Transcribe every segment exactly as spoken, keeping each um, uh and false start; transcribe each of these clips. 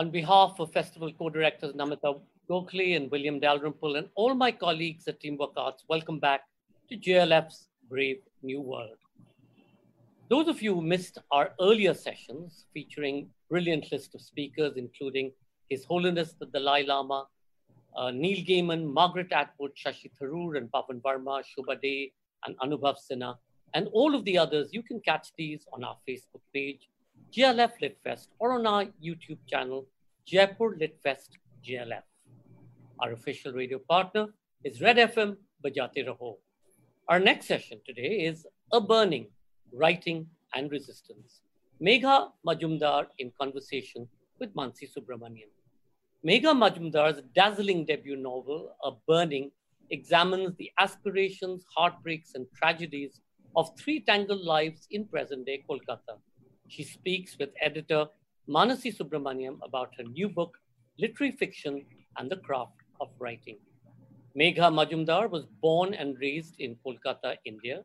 On behalf of festival co-directors Namita Gokhale and William Dalrymple and all my colleagues at Teamwork Arts, welcome back to J L F's Brave New World. Those of you who missed our earlier sessions featuring brilliant list of speakers, including His Holiness the Dalai Lama, uh, Neil Gaiman, Margaret Atwood, Shashi Tharoor and Pavan Varma, Shobhaa De and Anubhav Sinha, and all of the others, you can catch these on our Facebook page, J L F Lit Fest, or on our YouTube channel, Jaipur Lit Fest J L F. Our official radio partner is Red F M, Bajate Raho. Our next session today is A Burning, Writing and Resistance. Megha Majumdar in conversation with Manasi Subramaniam. Megha Majumdar's dazzling debut novel, A Burning, examines the aspirations, heartbreaks and tragedies of three tangled lives in present-day Kolkata. She speaks with editor Manasi Subramaniam about her new book, Literary Fiction and the Craft of Writing. Megha Majumdar was born and raised in Kolkata, India.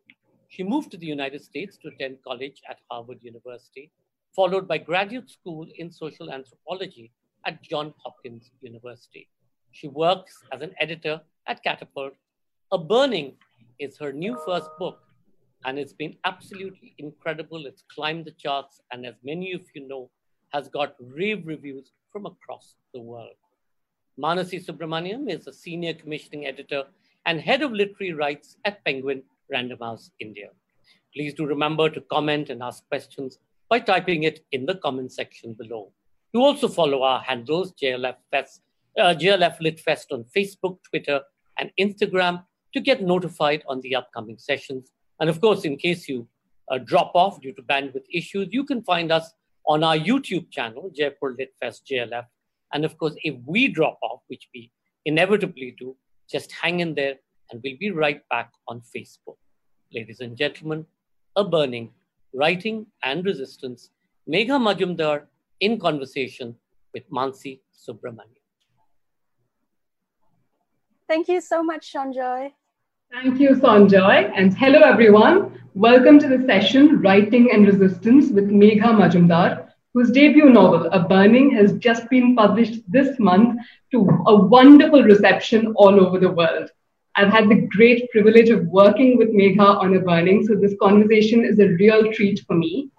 She moved to the United States to attend college at Harvard University, followed by graduate school in social anthropology at Johns Hopkins University. She works as an editor at Catapult. A Burning is her new first book, and it's been absolutely incredible. It's climbed the charts, and as many of you know, has got rave reviews from across the world. Manasi Subramaniam is a senior commissioning editor and head of literary rights at Penguin Random House India. Please do remember to comment and ask questions by typing it in the comment section below. You also follow our handles, J L F, Fest, uh, J L F Lit Fest on Facebook, Twitter, and Instagram to get notified on the upcoming sessions. And of course, in case you uh, drop off due to bandwidth issues, you can find us on our YouTube channel, Jaipur Lit Fest J L F. And of course, if we drop off, which we inevitably do, just hang in there and we'll be right back on Facebook. Ladies and gentlemen, A Burning, Writing and Resistance, Megha Majumdar in conversation with Manasi Subramaniam. Thank you so much, Sanjoy. Thank you, Sanjoy, and hello everyone. Welcome to the session, Writing and Resistance with Megha Majumdar, whose debut novel, A Burning, has just been published this month to a wonderful reception all over the world. I've had the great privilege of working with Megha on A Burning, so this conversation is a real treat for me.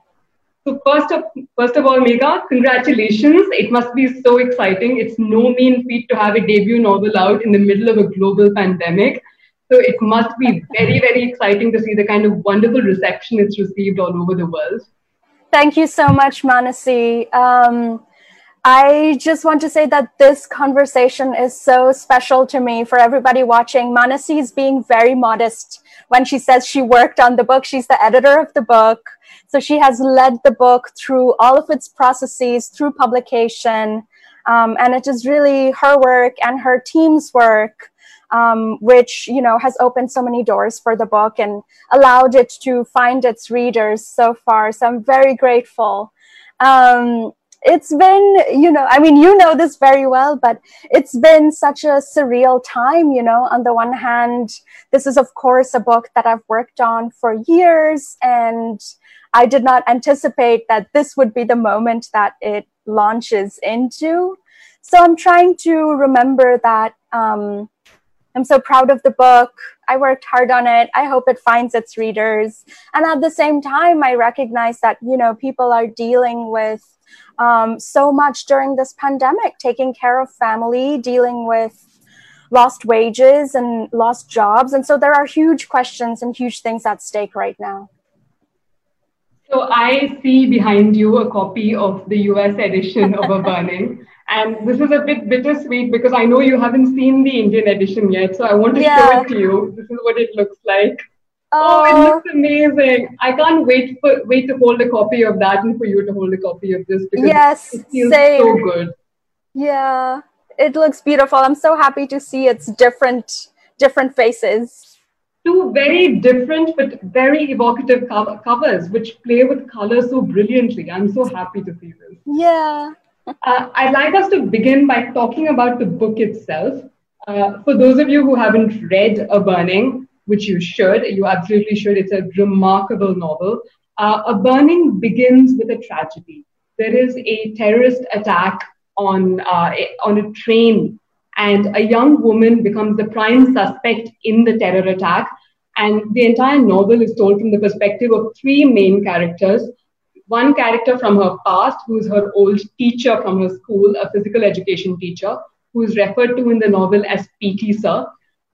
So first of, first of all, Megha, congratulations. It must be so exciting. It's no mean feat to have a debut novel out in the middle of a global pandemic. So it must be very, very exciting to see the kind of wonderful reception it's received all over the world. Thank you so much, Manasi. Um, I just want to say that this conversation is so special to me. For everybody watching, Manasi is being very modest when she says she worked on the book. She's the editor of the book. So she has led the book through all of its processes, through publication. Um, and it is really her work and her team's work Um, which, you know, has opened so many doors for the book and allowed it to find its readers so far. So I'm very grateful. Um, it's been, you know, I mean, you know this very well, but it's been such a surreal time, you know. On the one hand, this is, of course, a book that I've worked on for years, and I did not anticipate that this would be the moment that it launches into. So I'm trying to remember that. Um, I'm so proud of the book. I worked hard on it. I hope it finds its readers. And at the same time, I recognize that, you know, people are dealing with um, so much during this pandemic, taking care of family, dealing with lost wages and lost jobs. And so there are huge questions and huge things at stake right now. So I see behind you a copy of the U S edition of A Burning. And this is a bit bittersweet because I know you haven't seen the Indian edition yet. So I want to yeah. show it to you. This is what it looks like. Oh, oh it looks amazing. I can't wait for, wait to hold a copy of that and for you to hold a copy of this because yes, it feels same. so good. Yeah, it looks beautiful. I'm so happy to see its different, different faces. Two very different but very evocative co covers which play with color so brilliantly. I'm so happy to see this. Yeah. uh, I'd like us to begin by talking about the book itself. Uh, for those of you who haven't read A Burning, which you should, you absolutely should. It's a remarkable novel. Uh, A Burning begins with a tragedy. There is a terrorist attack on, uh, on a train, and a young woman becomes the prime suspect in the terror attack. And the entire novel is told from the perspective of three main characters. One character from her past, who is her old teacher from her school, a physical education teacher, who is referred to in the novel as P T Sir,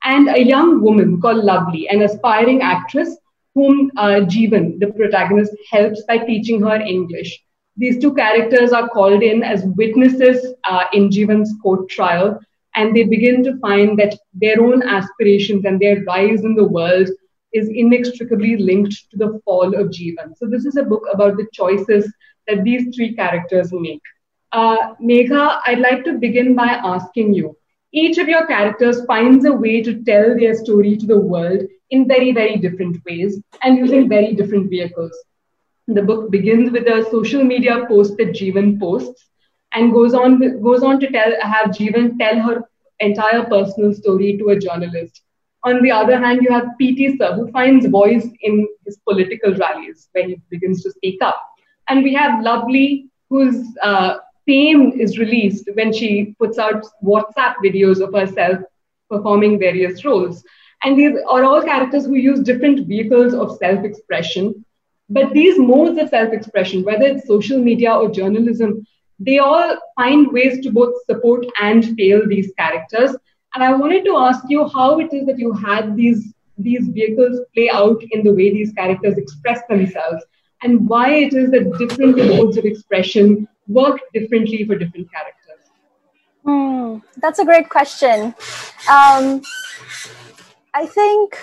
and a young woman called Lovely, an aspiring actress whom uh, Jeevan, the protagonist, helps by teaching her English. These two characters are called in as witnesses uh, in Jeevan's court trial, and they begin to find that their own aspirations and their rise in the world is inextricably linked to the fall of Jeevan. So this is a book about the choices that these three characters make. Uh, Megha, I'd like to begin by asking you, each of your characters finds a way to tell their story to the world in very, very different ways and using very different vehicles. The book begins with a social media post that Jeevan posts, and goes on goes on to tell have Jeevan tell her entire personal story to a journalist. On the other hand, you have P T Sir, who finds voice in his political rallies when he begins to speak up. And we have Lovely, whose uh, fame is released when she puts out WhatsApp videos of herself performing various roles. And these are all characters who use different vehicles of self-expression. But these modes of self-expression, whether it's social media or journalism, they all find ways to both support and fail these characters. And I wanted to ask you how it is that you had these, these vehicles play out in the way these characters express themselves, and why it is that different modes of expression work differently for different characters. Hmm, that's a great question. Um, I think,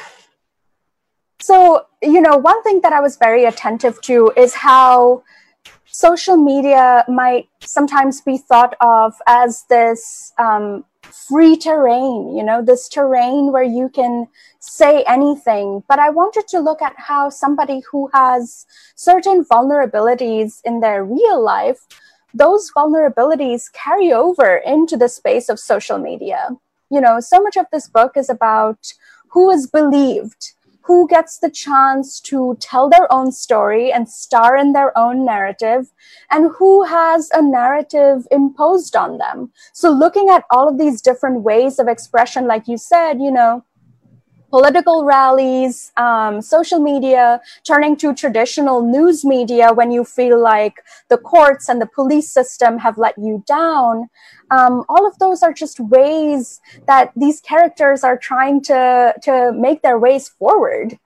so, you know, one thing that I was very attentive to is how social media might sometimes be thought of as this um, free terrain, you know, this terrain where you can say anything. But I wanted to look at how somebody who has certain vulnerabilities in their real life, those vulnerabilities carry over into the space of social media. You know, so much of this book is about who is believed, who gets the chance to tell their own story and star in their own narrative, and who has a narrative imposed on them. So looking at all of these different ways of expression, like you said, you know, political rallies, um, social media, turning to traditional news media when you feel like the courts and the police system have let you down. Um, all of those are just ways that these characters are trying to, to make their ways forward.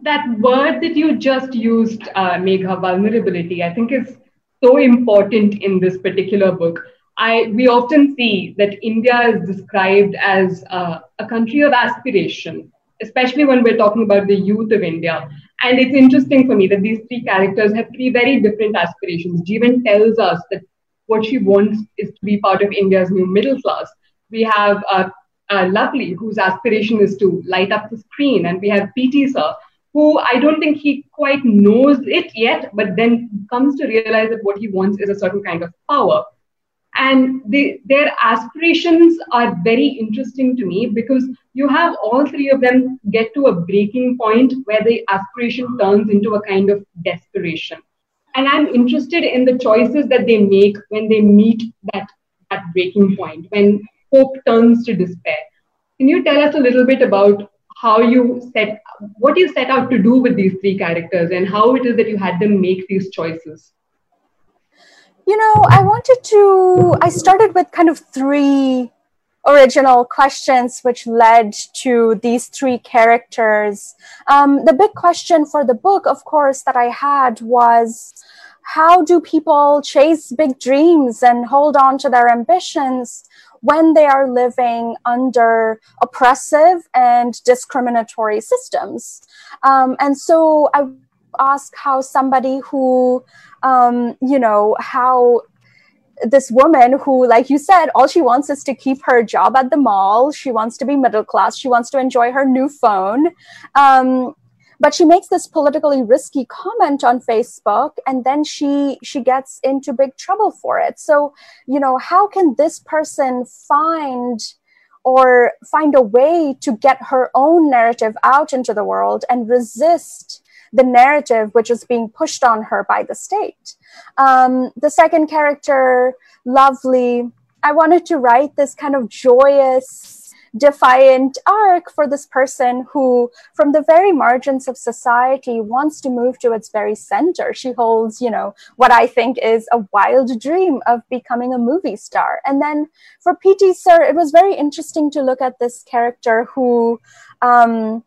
That word that you just used, uh, Megha, vulnerability, I think is so important in this particular book. I, we often see that India is described as uh, a country of aspiration, especially when we're talking about the youth of India. And it's interesting for me that these three characters have three very different aspirations. Jeevan tells us that what she wants is to be part of India's new middle class. We have uh, uh, Lovely, whose aspiration is to light up the screen. And we have P T Sir, who I don't think he quite knows it yet, but then comes to realize that what he wants is a certain kind of power. And they, their aspirations are very interesting to me because you have all three of them get to a breaking point where the aspiration turns into a kind of desperation. And I'm interested in the choices that they make when they meet that, that breaking point, when hope turns to despair. Can you tell us a little bit about how you set, what you set out to do with these three characters and how it is that you had them make these choices? You know, I wanted to, I started with kind of three original questions which led to these three characters. Um, the big question for the book, of course, that I had was, how do people chase big dreams and hold on to their ambitions when they are living under oppressive and discriminatory systems? Um, and so I ask how somebody who, um, you know, how this woman who, like you said, all she wants is to keep her job at the mall. She wants to be middle class. She wants to enjoy her new phone. Um, but she makes this politically risky comment on Facebook, and then she, she gets into big trouble for it. So, you know, how can this person find or find a way to get her own narrative out into the world and resist the narrative which is being pushed on her by the state. Um, the second character, Lovely, I wanted to write this kind of joyous, defiant arc for this person who, from the very margins of society, wants to move to its very center. She holds, you know, what I think is a wild dream of becoming a movie star. And then for P T. Sir, it was very interesting to look at this character who, um,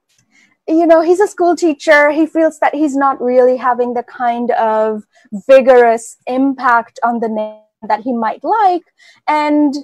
you know, he's a school teacher. He feels that he's not really having the kind of vigorous impact on the nation that he might like, and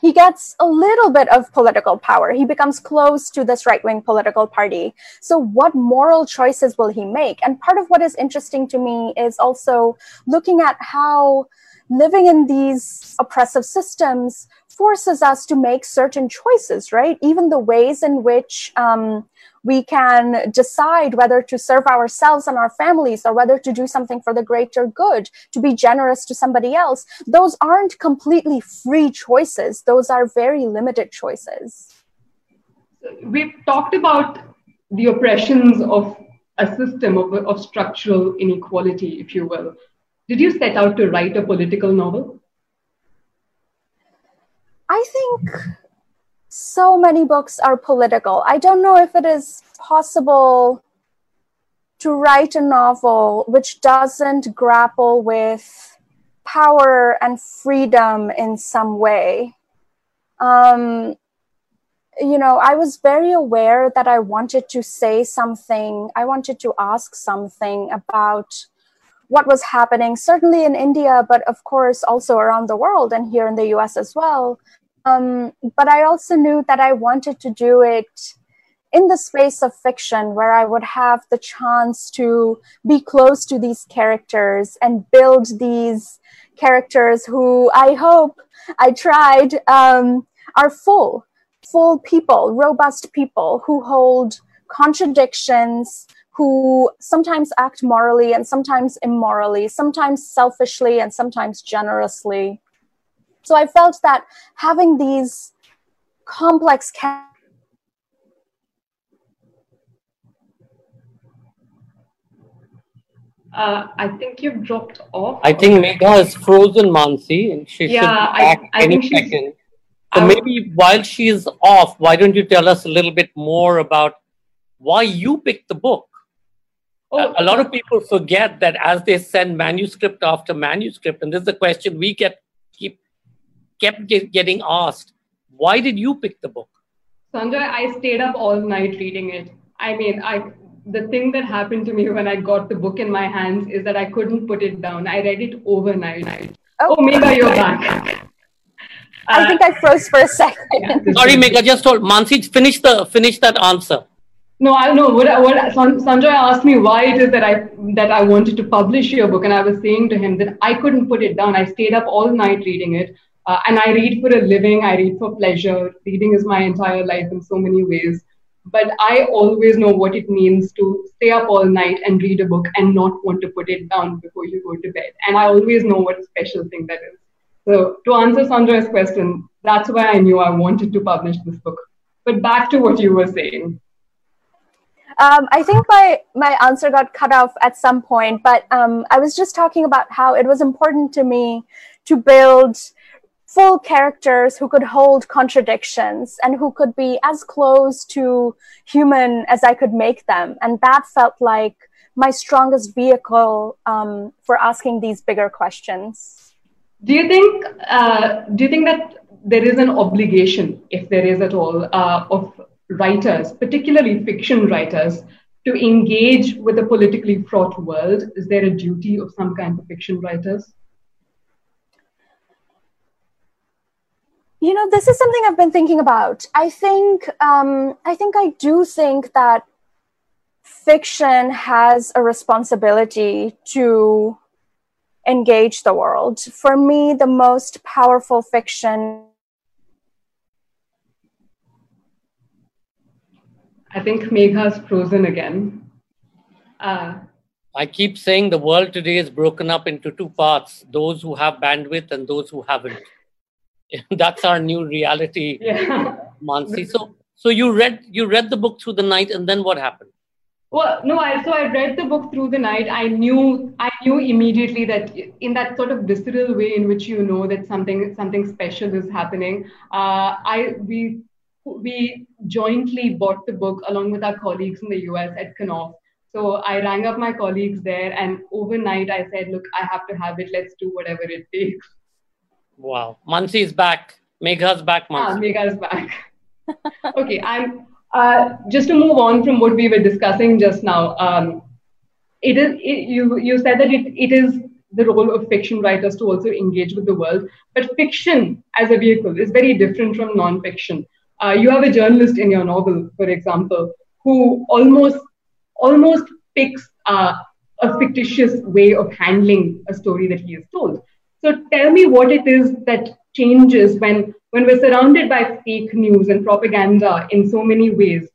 he gets a little bit of political power. He becomes close to this right-wing political party. So what moral choices will he make? And part of what is interesting to me is also looking at how living in these oppressive systems forces us to make certain choices, right? Even the ways in which um, we can decide whether to serve ourselves and our families, or whether to do something for the greater good, to be generous to somebody else. Those aren't completely free choices. Those are very limited choices. We've talked about the oppressions of a system of, of structural inequality, if you will. Did you set out to write a political novel? I think so many books are political. I don't know if it is possible to write a novel which doesn't grapple with power and freedom in some way. Um, you know, I was very aware that I wanted to say something, I wanted to ask something about what was happening, certainly in India, but of course also around the world and here in the U S as well. Um, but I also knew that I wanted to do it in the space of fiction, where I would have the chance to be close to these characters and build these characters who I hope, I tried, um, are full, full people, robust people who hold contradictions, who sometimes act morally and sometimes immorally, sometimes selfishly and sometimes generously. So I felt that having these complex characters Uh, I think you've dropped off. I think Megha is frozen, Manasi, and she yeah, should be back I, I any second. So would... maybe while she is off, why don't you tell us a little bit more about why you picked the book? Oh. A lot of people forget that as they send manuscript after manuscript, and this is a question we get keep kept get, getting asked, why did you pick the book? Sanjay, I stayed up all night reading it. I mean, I the thing that happened to me when I got the book in my hands is that I couldn't put it down. I read it overnight. Oh, oh Megha, you're back. I uh, think I froze for a second. Yeah, sorry, Megha, just told Mansi, finish the finish that answer. No, I know. What, what Sanjay asked me why it is that I that I wanted to publish your book, and I was saying to him that I couldn't put it down. I stayed up all night reading it, uh, and I read for a living. I read for pleasure. Reading is my entire life in so many ways. But I always know what it means to stay up all night and read a book and not want to put it down before you go to bed. And I always know what a special thing that is. So to answer Sanjay's question, that's why I knew I wanted to publish this book. But back to what you were saying. Um, I think my, my answer got cut off at some point, but um, I was just talking about how it was important to me to build full characters who could hold contradictions and who could be as close to human as I could make them. And that felt like my strongest vehicle um, for asking these bigger questions. Do you think, uh, do you think that there is an obligation, if there is at all, uh, of writers, particularly fiction writers, to engage with a politically fraught world? Is there a duty of some kind for fiction writers? You know, this is something I've been thinking about. I think, um, I think I do think that fiction has a responsibility to engage the world. For me, the most powerful fiction... I think Megha's frozen again. Uh, I keep saying the world today is broken up into two parts, those who have bandwidth and those who haven't. That's our new reality, yeah. Manasi. So, so you read you read the book through the night, and then what happened? Well, no, I, so I read the book through the night. I knew I knew immediately that in that sort of visceral way in which you know that something something special is happening. Uh, I we we jointly bought the book along with our colleagues in the U S at Knopf. So I rang up my colleagues there, and overnight I said, "Look, I have to have it. Let's do whatever it takes." Wow, Manasi is back. Megha's back, Manasi. Ah, Megha's back. Okay, I'm. Uh, just to move on from what we were discussing just now, um, it is it, you. You said that it, it is the role of fiction writers to also engage with the world, but fiction as a vehicle is very different from non-fiction. Uh, you have a journalist in your novel, for example, who almost almost picks uh, a fictitious way of handling a story that he is told. So tell me what it is that changes when. When we're surrounded by fake news and propaganda in so many ways,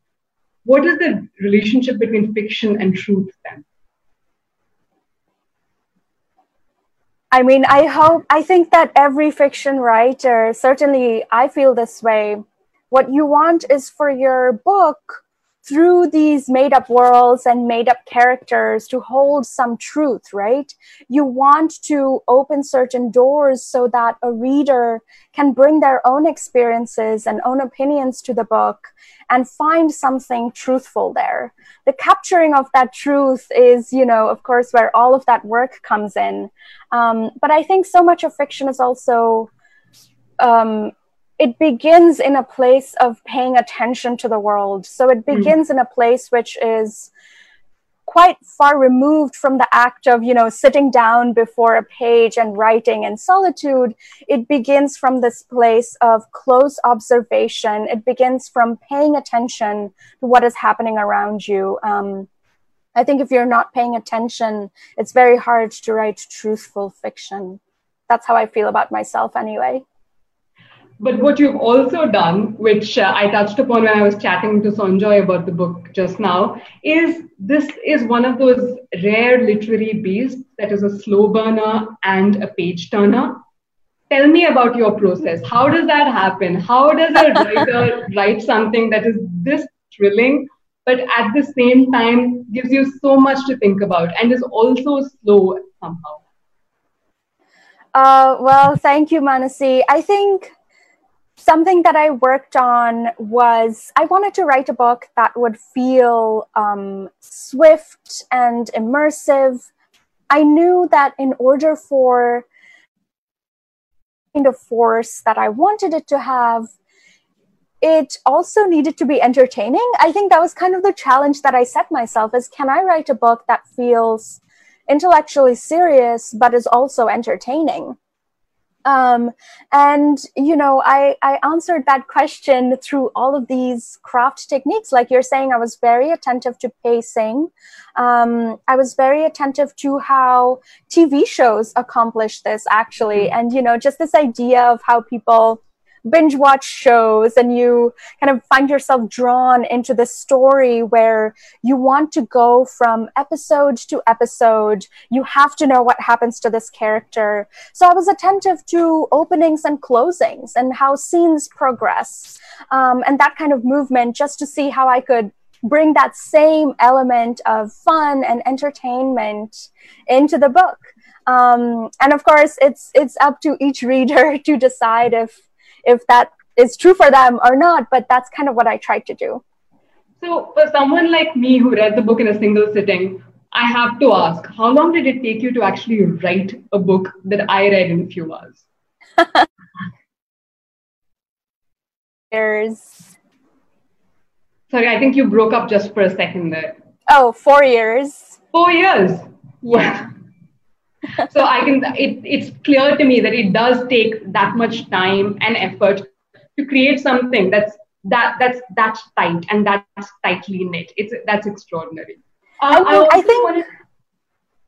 what is the relationship between fiction and truth then? I mean, I hope, I think that every fiction writer, certainly I feel this way, what you want is for your book, through these made-up worlds and made-up characters, to hold some truth, right? You want to open certain doors so that a reader can bring their own experiences and own opinions to the book and find something truthful there. The capturing of that truth is, you know, of course, where all of that work comes in. Um, but I think so much of fiction is also... Um, it begins in a place of paying attention to the world. So it begins mm. in a place which is quite far removed from the act of, you know, sitting down before a page and writing in solitude. It begins from this place of close observation. It begins from paying attention to what is happening around you. Um, I think if you're not paying attention, it's very hard to write truthful fiction. That's how I feel about myself anyway. But what you've also done, which uh, I touched upon when I was chatting to Sanjoy about the book just now, is this is one of those rare literary beasts that is a slow burner and a page turner. Tell me about your process. How does that happen? How does a writer write something that is this thrilling, but at the same time gives you so much to think about and is also slow somehow? Uh, well, thank you, Manasi. I think... something that I worked on was I wanted to write a book that would feel um, swift and immersive. I knew that in order for the kind of force that I wanted it to have, it also needed to be entertaining. I think that was kind of the challenge that I set myself is, can I write a book that feels intellectually serious but is also entertaining? Um, and, you know, I, I answered that question through all of these craft techniques. Like you're saying, I was very attentive to pacing. Um, I was very attentive to how T V shows accomplish this, actually. And, you know, just this idea of how people binge watch shows and you kind of find yourself drawn into this story where you want to go from episode to episode. You have to know what happens to this character. So I was attentive to openings and closings and how scenes progress um, and that kind of movement, just to see how I could bring that same element of fun and entertainment into the book. Um, and of course, it's, it's up to each reader to decide if if that is true for them or not, but that's kind of what I tried to do. So for someone like me who read the book in a single sitting, I have to ask, how long did it take you to actually write a book that I read in a few hours? Years. Sorry, I think you broke up just for a second there. Oh, four years. Four years? Yeah. So I can, it, it's clear to me that it does take that much time and effort to create something that's that that's that's tight and that's tightly knit. It's that's extraordinary. Uh, I, I, I think. Wanted,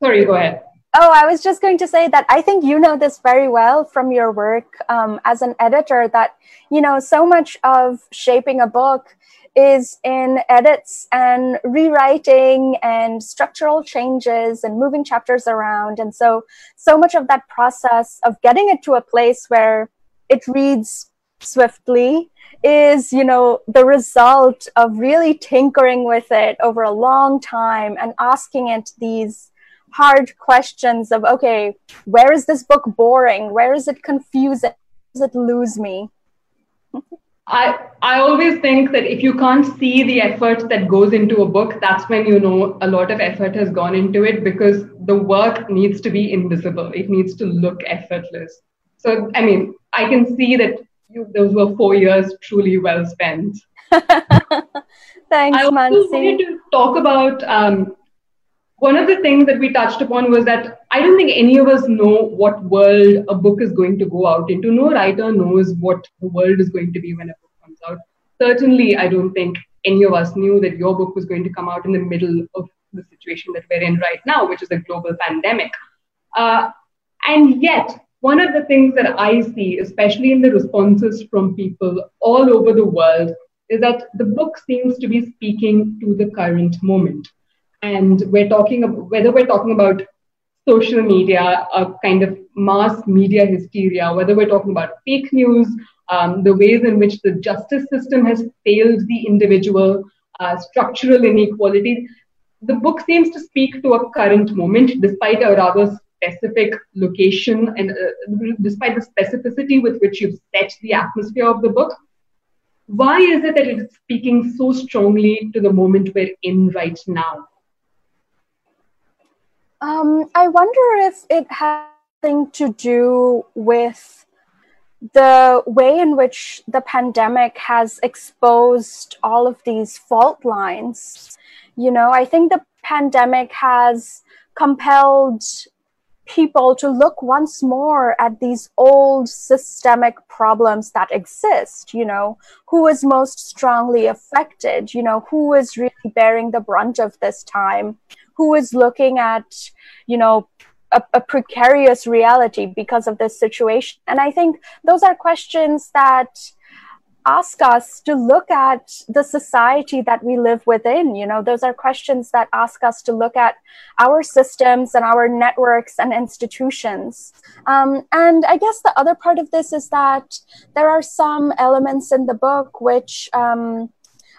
sorry, go ahead. Oh, I was just going to say that I think you know this very well from your work um, as an editor. That you know so much of shaping a book is in edits and rewriting and structural changes and moving chapters around. And so, so much of that process of getting it to a place where it reads swiftly is, you know, the result of really tinkering with it over a long time and asking it these hard questions of, okay, where is this book boring? Where is it confusing? Does it lose me? I, I always think that if you can't see the effort that goes into a book, that's when you know a lot of effort has gone into it, because the work needs to be invisible. It needs to look effortless. So, I mean, I can see that you, those were four years truly well spent. Thanks, Mansi. I also wanted to talk about um, one of the things that we touched upon was that I don't think any of us know what world a book is going to go out into. No writer knows what the world is going to be when a book comes out. Certainly, I don't think any of us knew that your book was going to come out in the middle of the situation that we're in right now, which is a global pandemic. Uh, and yet, one of the things that I see, especially in the responses from people all over the world, is that the book seems to be speaking to the current moment. And we're talking about, whether we're talking about social media, a kind of mass media hysteria, whether we're talking about fake news, um, the ways in which the justice system has failed the individual, uh, structural inequalities, the book seems to speak to a current moment, despite a rather specific location and uh, despite the specificity with which you've set the atmosphere of the book. Why is it that it's speaking so strongly to the moment we're in right now? Um, I wonder if it has something to do with the way in which the pandemic has exposed all of these fault lines. You know, I think the pandemic has compelled people to look once more at these old systemic problems that exist. You know, who is most strongly affected? You know, who is really bearing the brunt of this time? Who is looking at, you know, a, a precarious reality because of this situation? And I think those are questions that ask us to look at the society that we live within. You know, those are questions that ask us to look at our systems and our networks and institutions. Um, and I guess the other part of this is that there are some elements in the book which um,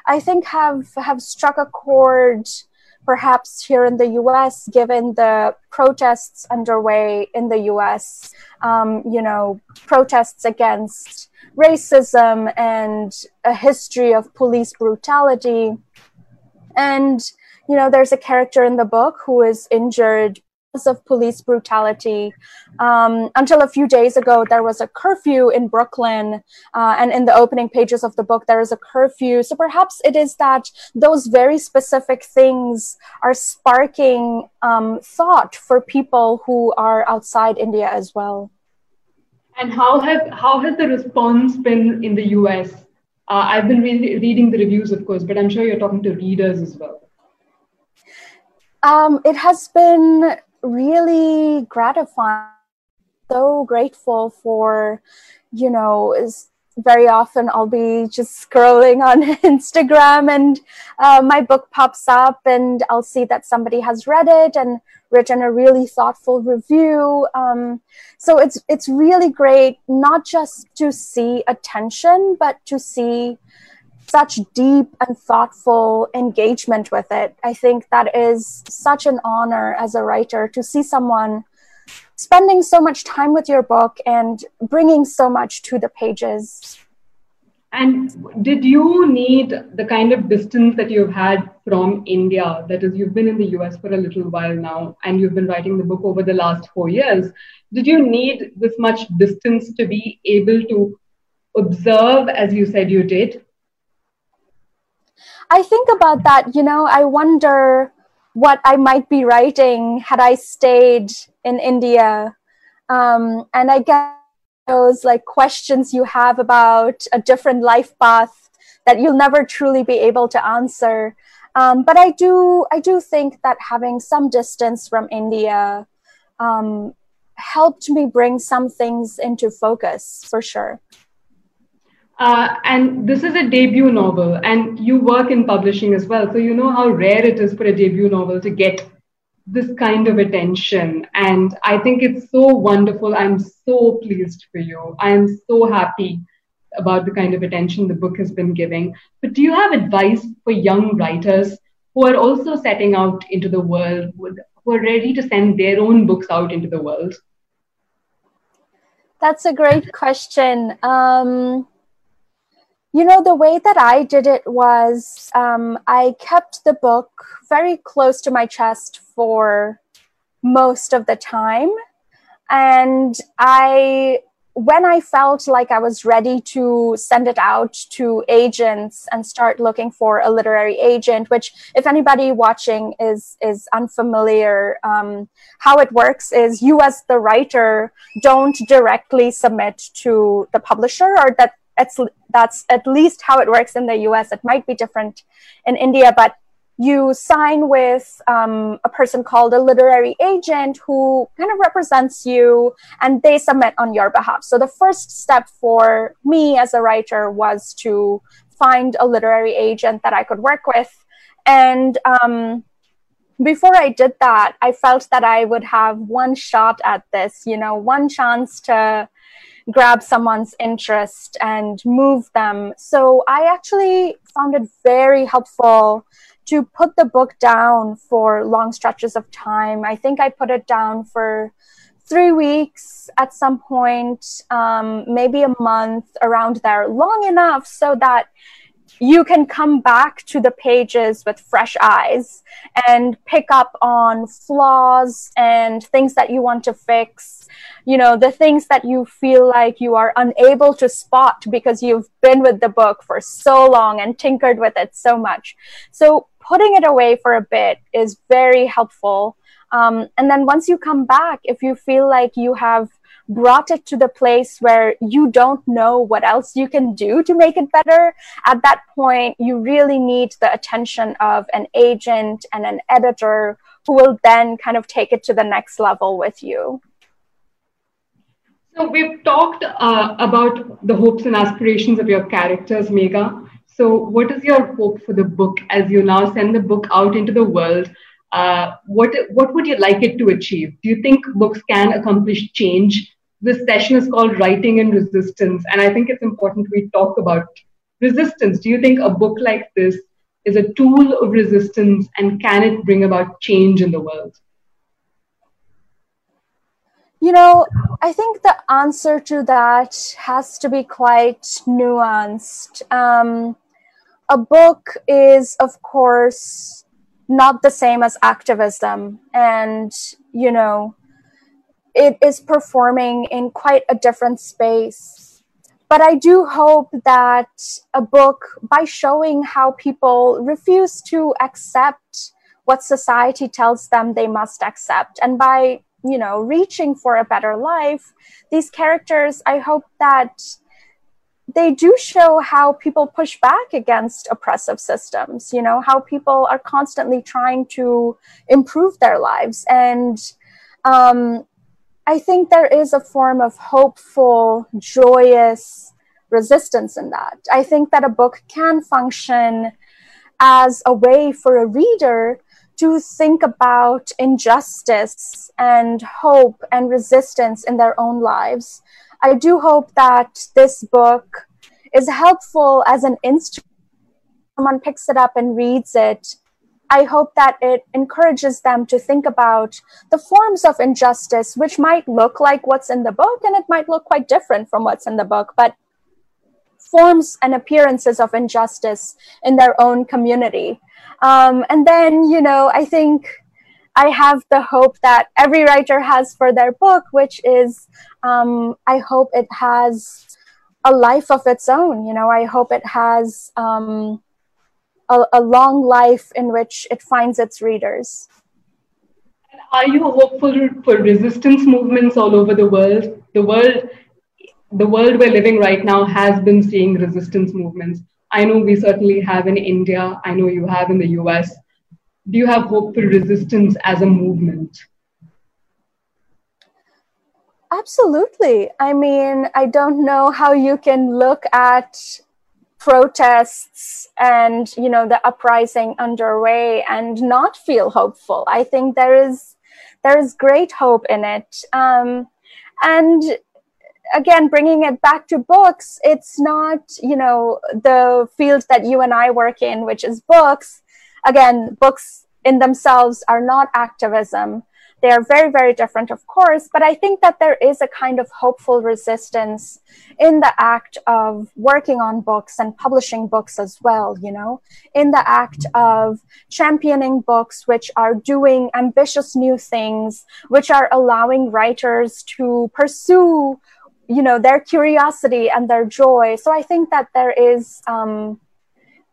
I think have, have struck a chord perhaps here in the U S, given the protests underway in the U S, um, you know, protests against racism and a history of police brutality. And, you know, there's a character in the book who is injured because of police brutality. Um, until a few days ago, there was a curfew in Brooklyn, uh, and in the opening pages of the book, there is a curfew. So perhaps it is that those very specific things are sparking um, thought for people who are outside India as well. And how have how has the response been in the U S? Uh, I've been re reading the reviews, of course, but I'm sure you're talking to readers as well. Um, it has been really gratifying. So grateful for, you know, is very often I'll be just scrolling on Instagram and uh, my book pops up and I'll see that somebody has read it and written a really thoughtful review. Um, so it's it's really great not just to see attention, but to see such deep and thoughtful engagement with it. I think that is such an honor as a writer to see someone spending so much time with your book and bringing so much to the pages. And did you need the kind of distance that you've had from India? That is, you've been in the U S for a little while now, and you've been writing the book over the last four years. Did you need this much distance to be able to observe, as you said you did? I think about that, you know, I wonder what I might be writing had I stayed in India. Um, and I guess those like questions you have about a different life path that you'll never truly be able to answer. Um, but I do, I do think that having some distance from India um, helped me bring some things into focus for sure. Uh, and this is a debut novel, and you work in publishing as well. So you know how rare it is for a debut novel to get this kind of attention. And I think it's so wonderful. I'm so pleased for you. I am so happy about the kind of attention the book has been giving. But do you have advice for young writers who are also setting out into the world, who are ready to send their own books out into the world? That's a great question. Um, you know, the way that I did it was um, I kept the book very close to my chest for most of the time. And I, when I felt like I was ready to send it out to agents and start looking for a literary agent, which if anybody watching is, is unfamiliar, um, how it works is you as the writer don't directly submit to the publisher, or that it's, that's at least how it works in the U S. It might be different in India, but you sign with um, a person called a literary agent who kind of represents you, and they submit on your behalf. So the first step for me as a writer was to find a literary agent that I could work with. And um, before I did that, I felt that I would have one shot at this, you know, one chance to grab someone's interest and move them. So I actually found it very helpful to put the book down for long stretches of time. I think I put it down for three weeks at some point, um, maybe a month, around there, long enough so that you can come back to the pages with fresh eyes and pick up on flaws and things that you want to fix. You know, the things that you feel like you are unable to spot because you've been with the book for so long and tinkered with it so much. So putting it away for a bit is very helpful. Um, and then once you come back, if you feel like you have brought it to the place where you don't know what else you can do to make it better, at that point, you really need the attention of an agent and an editor who will then kind of take it to the next level with you. So we've talked uh, about the hopes and aspirations of your characters, Megha. So what is your hope for the book as you now send the book out into the world? Uh, what, what would you like it to achieve? Do you think books can accomplish change? This session is called Writing and Resistance, and I think it's important we talk about resistance. Do you think a book like this is a tool of resistance, and can it bring about change in the world? You know, I think the answer to that has to be quite nuanced. Um, a book is, of course, not the same as activism, and, you know, it is performing in quite a different space. But I do hope that a book, by showing how people refuse to accept what society tells them they must accept, and by, you know, reaching for a better life, these characters, I hope that they do show how people push back against oppressive systems, you know, how people are constantly trying to improve their lives. And um, I think there is a form of hopeful, joyous resistance in that. I think that a book can function as a way for a reader to think about injustice and hope and resistance in their own lives. I do hope that this book is helpful as an instrument. Someone picks it up and reads it. I hope that it encourages them to think about the forms of injustice, which might look like what's in the book, and it might look quite different from what's in the book, but forms and appearances of injustice in their own community. Um, and then, you know, I think I have the hope that every writer has for their book, which is, um, I hope it has a life of its own. You know, I hope it has um, a, a long life in which it finds its readers. Are you hopeful for resistance movements all over the world? The world, the world we're living right now has been seeing resistance movements. I know we certainly have in India. I know you have in the U S. Do you have hope for resistance as a movement? Absolutely. I mean, I don't know how you can look at protests and, you know, the uprising underway and not feel hopeful. I think there is, there is great hope in it. Um, and again, bringing it back to books, it's not, you know, the field that you and I work in, which is books. Again, books in themselves are not activism. They are very, very different, of course, but I think that there is a kind of hopeful resistance in the act of working on books and publishing books as well, you know, in the act of championing books which are doing ambitious new things, which are allowing writers to pursue, you know, their curiosity and their joy. So I think that there is um,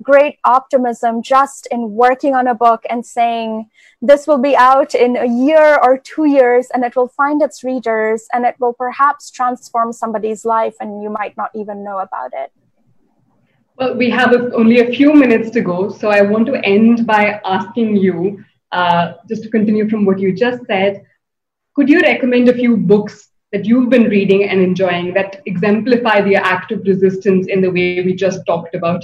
great optimism just in working on a book and saying this will be out in a year or two years and it will find its readers and it will perhaps transform somebody's life and you might not even know about it. Well, we have a, only a few minutes to go, so I want to end by asking you, uh, just to continue from what you just said, could you recommend a few books that you've been reading and enjoying that exemplify the act of resistance in the way we just talked about?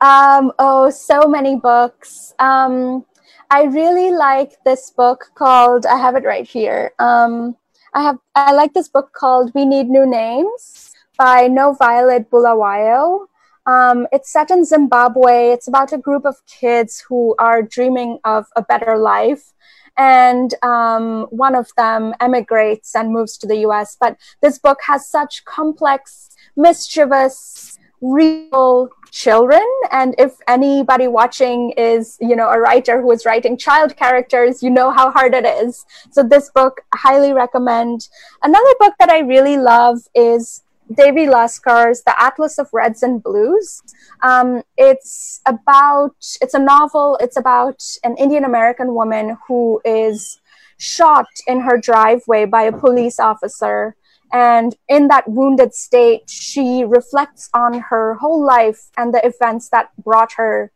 Um, oh, so many books. Um, I really like this book called, I have it right here. Um, I have, I like this book called We Need New Names by No Violet Bulawayo. Um, it's set in Zimbabwe. It's about a group of kids who are dreaming of a better life. And um, one of them emigrates and moves to the U S. But this book has such complex, mischievous, real children, and if anybody watching is, you know, a writer who is writing child characters, you know how hard it is. So this book, highly recommend. Another book that I really love is Devi Laskar's The Atlas of Reds and Blues. Um, it's about, it's a novel, it's about an Indian-American woman who is shot in her driveway by a police officer. And in that wounded state, she reflects on her whole life and the events that brought her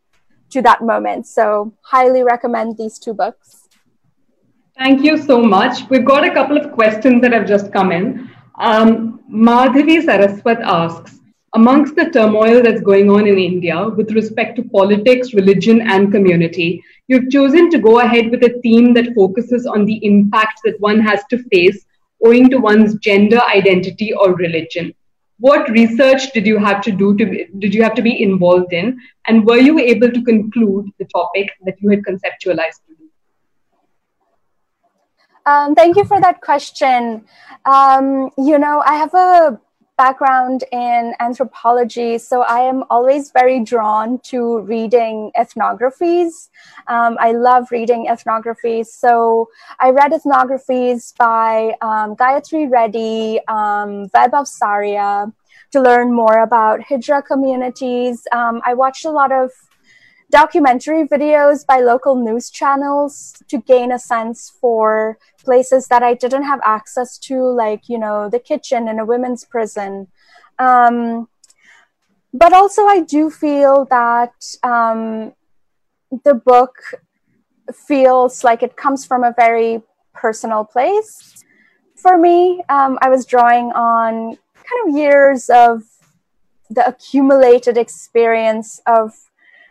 to that moment. So highly recommend these two books. Thank you so much. We've got a couple of questions that have just come in. Um, Madhavi Saraswat asks, amongst the turmoil that's going on in India with respect to politics, religion, and community, you've chosen to go ahead with a theme that focuses on the impact that one has to face owing to one's gender identity or religion. What research did you have to do to, did you have to be involved in? And were you able to conclude the topic that you had conceptualized? Um, thank you for that question. Um, you know, I have a background in anthropology, so I am always very drawn to reading ethnographies. Um, I love reading ethnographies. So I read ethnographies by um, Gayatri Reddy, um, Vaibhav Saria, to learn more about Hijra communities. Um, I watched a lot of documentary videos by local news channels to gain a sense for places that I didn't have access to, like, you know, the kitchen in a women's prison. Um, but also I do feel that um, the book feels like it comes from a very personal place. For me, um, I was drawing on kind of years of the accumulated experience of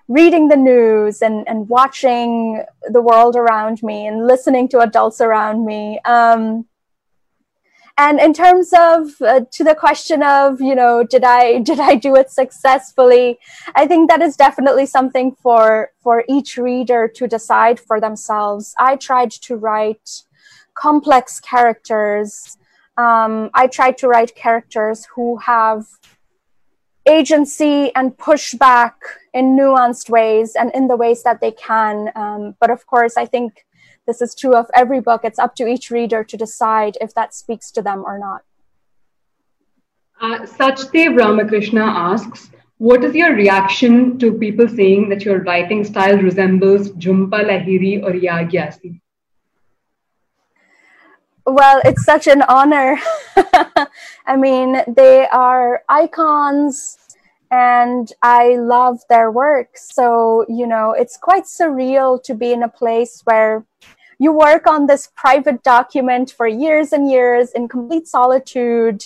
reading the news and, and watching the world around me and listening to adults around me. Um, and in terms of, uh, to the question of, you know, did I, did I do it successfully? I think that is definitely something for, for each reader to decide for themselves. I tried to write complex characters. Um, I tried to write characters who have agency and pushback in nuanced ways and in the ways that they can. Um, but of course, I think this is true of every book. It's up to each reader to decide if that speaks to them or not. Uh, Sachdev Ramakrishna asks, what is your reaction to people saying that your writing style resembles Jhumpa Lahiri or Ya Gyazi? Well, it's such an honor. I mean, they are icons and I love their work. So, you know, it's quite surreal to be in a place where you work on this private document for years and years in complete solitude.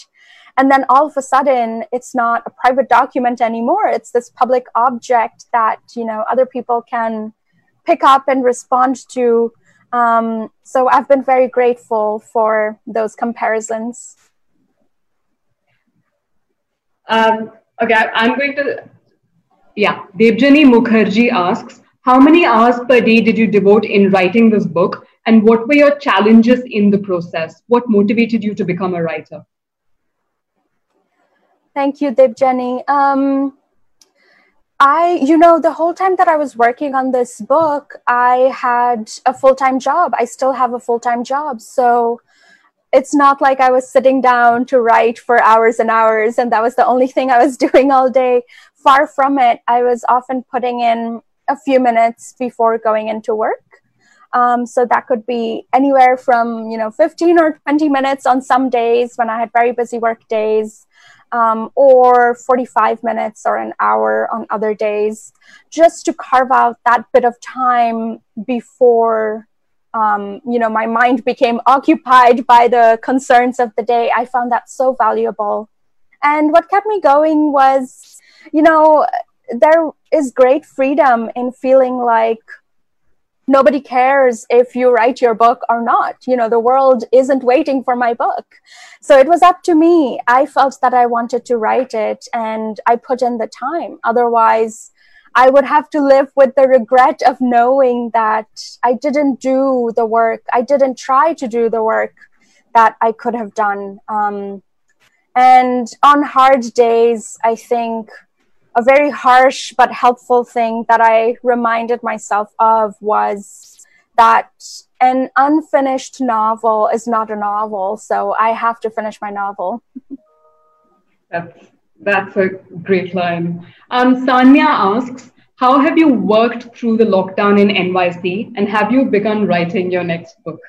And then all of a sudden, it's not a private document anymore. It's this public object that, you know, other people can pick up and respond to. Um, so I've been very grateful for those comparisons. Um, okay, I'm going to, yeah, Debjani Mukherjee asks, how many hours per day did you devote in writing this book? And what were your challenges in the process? What motivated you to become a writer? Thank you, Debjani. Um, I, you know, the whole time that I was working on this book, I had a full-time job. I still have a full-time job. So it's not like I was sitting down to write for hours and hours, and that was the only thing I was doing all day. Far from it. I was often putting in a few minutes before going into work. Um, so that could be anywhere from, you know, fifteen or twenty minutes on some days when I had very busy work days, um, or forty-five minutes or an hour on other days, just to carve out that bit of time before, um, you know, my mind became occupied by the concerns of the day. I found that so valuable. And what kept me going was, you know, there is great freedom in feeling like nobody cares if you write your book or not. You know, the world isn't waiting for my book. So it was up to me. I felt that I wanted to write it, and I put in the time. Otherwise, I would have to live with the regret of knowing that I didn't do the work. I didn't try to do the work that I could have done. Um, and on hard days, I think a very harsh but helpful thing that I reminded myself of was that an unfinished novel is not a novel, so I have to finish my novel. That's, that's a great line. Um, Sanya asks, how have you worked through the lockdown in N Y C, and have you begun writing your next book?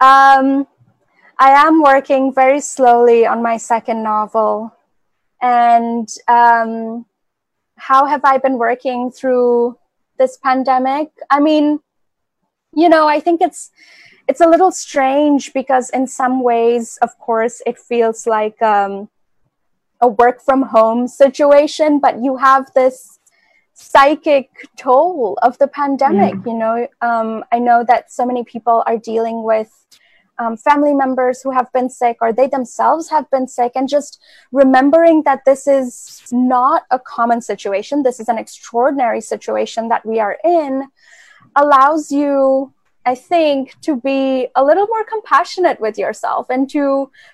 Um, I am working very slowly on my second novel. And um, how have I been working through this pandemic? I mean, you know, I think it's, it's a little strange because in some ways, of course, it feels like um, a work from home situation, but you have this psychic toll of the pandemic. Mm. You know, um, I know that so many people are dealing with Um, family members who have been sick, or they themselves have been sick, and just remembering that this is not a common situation, this is an extraordinary situation that we are in, allows you, I think, to be a little more compassionate with yourself and to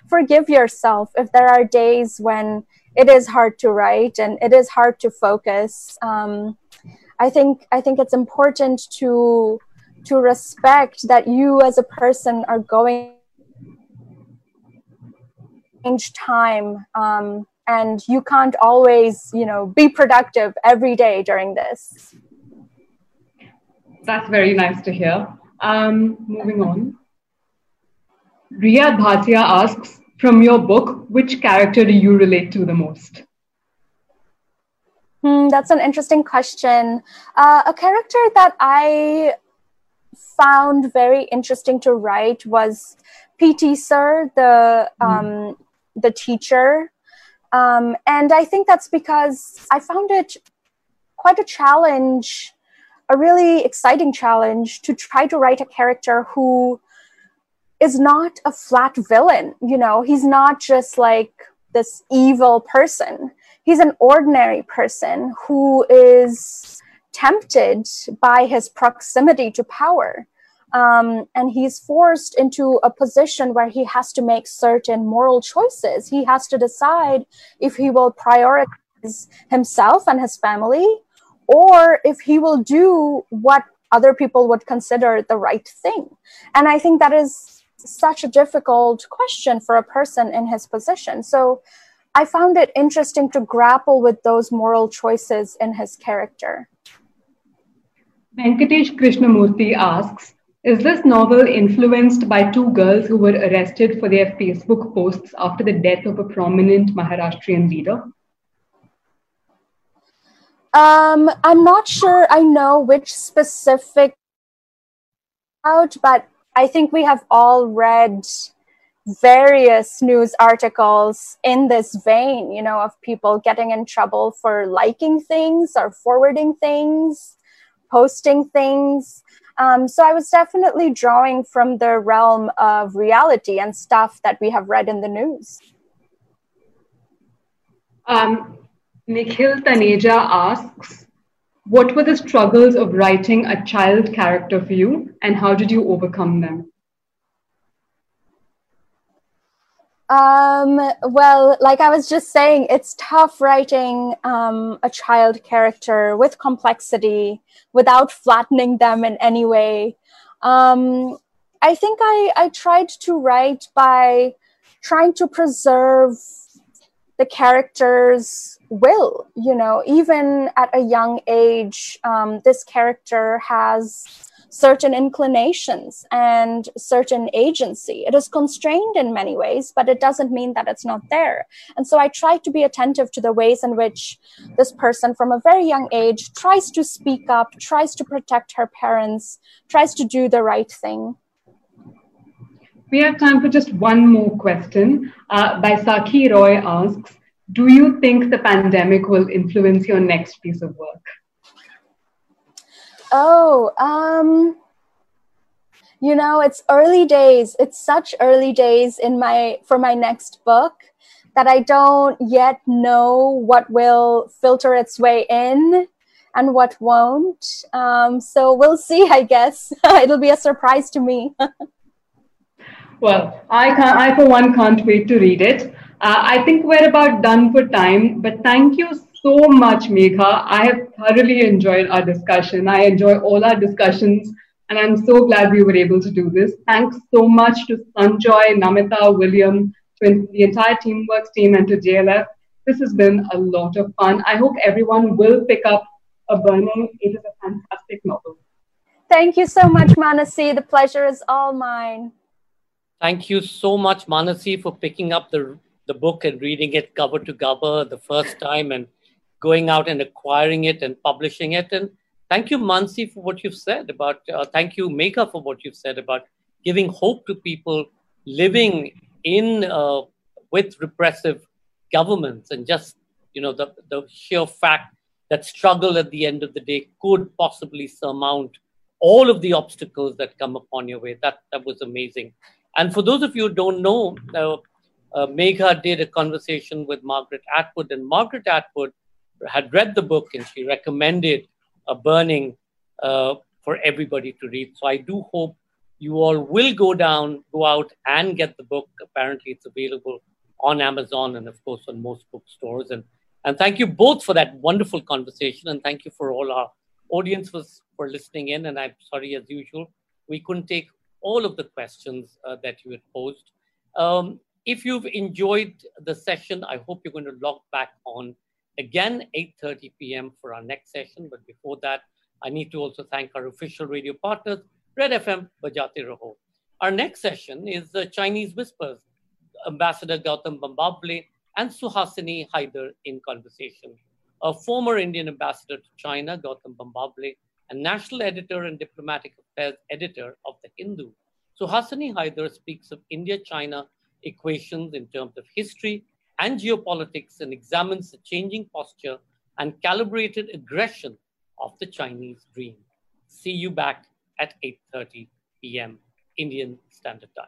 forgive yourself if there are days when it is hard to write and it is hard to focus. Um, I think, I think it's important to to respect that you as a person are going each time, um, and you can't always, you know, be productive every day during this. That's very nice to hear. Um, moving on. Riya Bhatia asks, from your book, which character do you relate to the most? Hmm, that's an interesting question. Uh, a character that I found very interesting to write was P T Sir, the um, the teacher, um, and I think that's because I found it quite a challenge, a really exciting challenge, to try to write a character who is not a flat villain. You know, he's not just like this evil person. He's an ordinary person who is tempted by his proximity to power. Um, and he's forced into a position where he has to make certain moral choices. He has to decide if he will prioritize himself and his family, or if he will do what other people would consider the right thing. And I think that is such a difficult question for a person in his position. So I found it interesting to grapple with those moral choices in his character. Venkatesh Krishnamurthy asks, is this novel influenced by two girls who were arrested for their Facebook posts after the death of a prominent Maharashtrian leader? Um, I'm not sure I know which specific out, but I think we have all read various news articles in this vein, you know, of people getting in trouble for liking things or forwarding things, posting things. Um, so I was definitely drawing from the realm of reality and stuff that we have read in the news. Um, Nikhil Taneja asks, what were the struggles of writing a child character for you, and how did you overcome them? Um, well, like I was just saying, it's tough writing um, a child character with complexity without flattening them in any way. Um, I think I, I tried to write by trying to preserve the character's will, you know, even at a young age, um, this character has certain inclinations and certain agency. It is constrained in many ways, but it doesn't mean that it's not there. And so I try to be attentive to the ways in which this person from a very young age tries to speak up, tries to protect her parents, tries to do the right thing. We have time for just one more question. Uh, Baisakhi Roy asks, do you think the pandemic will influence your next piece of work? Oh, um, you know, it's early days. It's such early days in my for my next book that I don't yet know what will filter its way in and what won't. Um, so we'll see, I guess. It'll be a surprise to me. Well, I, can't, I for one can't wait to read it. Uh, I think we're about done for time, but thank you so much, Megha. I have thoroughly enjoyed our discussion. I enjoy all our discussions, and I'm so glad we were able to do this. Thanks so much to Sanjoy, Namita, William, to the entire Teamworks team, and to J L F. This has been a lot of fun. I hope everyone will pick up A Burning. It is a fantastic novel. Thank you so much, Manasi. The pleasure is all mine. Thank you so much, Manasi, for picking up the, the book and reading it cover to cover the first time, and going out and acquiring it and publishing it. And thank you, Manasi, for what you've said about, uh, thank you, Megha, for what you've said about giving hope to people living in, uh, with repressive governments, and just, you know, the, the sheer fact that struggle at the end of the day could possibly surmount all of the obstacles that come upon your way. That, that was amazing. And for those of you who don't know, uh, uh, Megha did a conversation with Margaret Atwood, and Margaret Atwood had read the book, and she recommended A Burning uh, for everybody to read. So I do hope you all will go down, go out and get the book. Apparently it's available on Amazon and of course on most bookstores. And, and thank you both for that wonderful conversation. And thank you for all our audience for, for listening in. And I'm sorry, as usual, we couldn't take all of the questions uh, that you had posed. Um, if you've enjoyed the session, I hope you're going to log back on again, eight thirty p m for our next session. But before that, I need to also thank our official radio partners, Red F M, Bajate Raho. Our next session is the Chinese Whispers, Ambassador Gautam Bambawale and Suhasini Haidar in conversation. A former Indian ambassador to China, Gautam Bambawale, and national editor and diplomatic affairs editor of The Hindu, Suhasini Haidar speaks of India-China equations in terms of history and geopolitics, and examines the changing posture and calibrated aggression of the Chinese dream. See you back at eight thirty p m Indian Standard Time.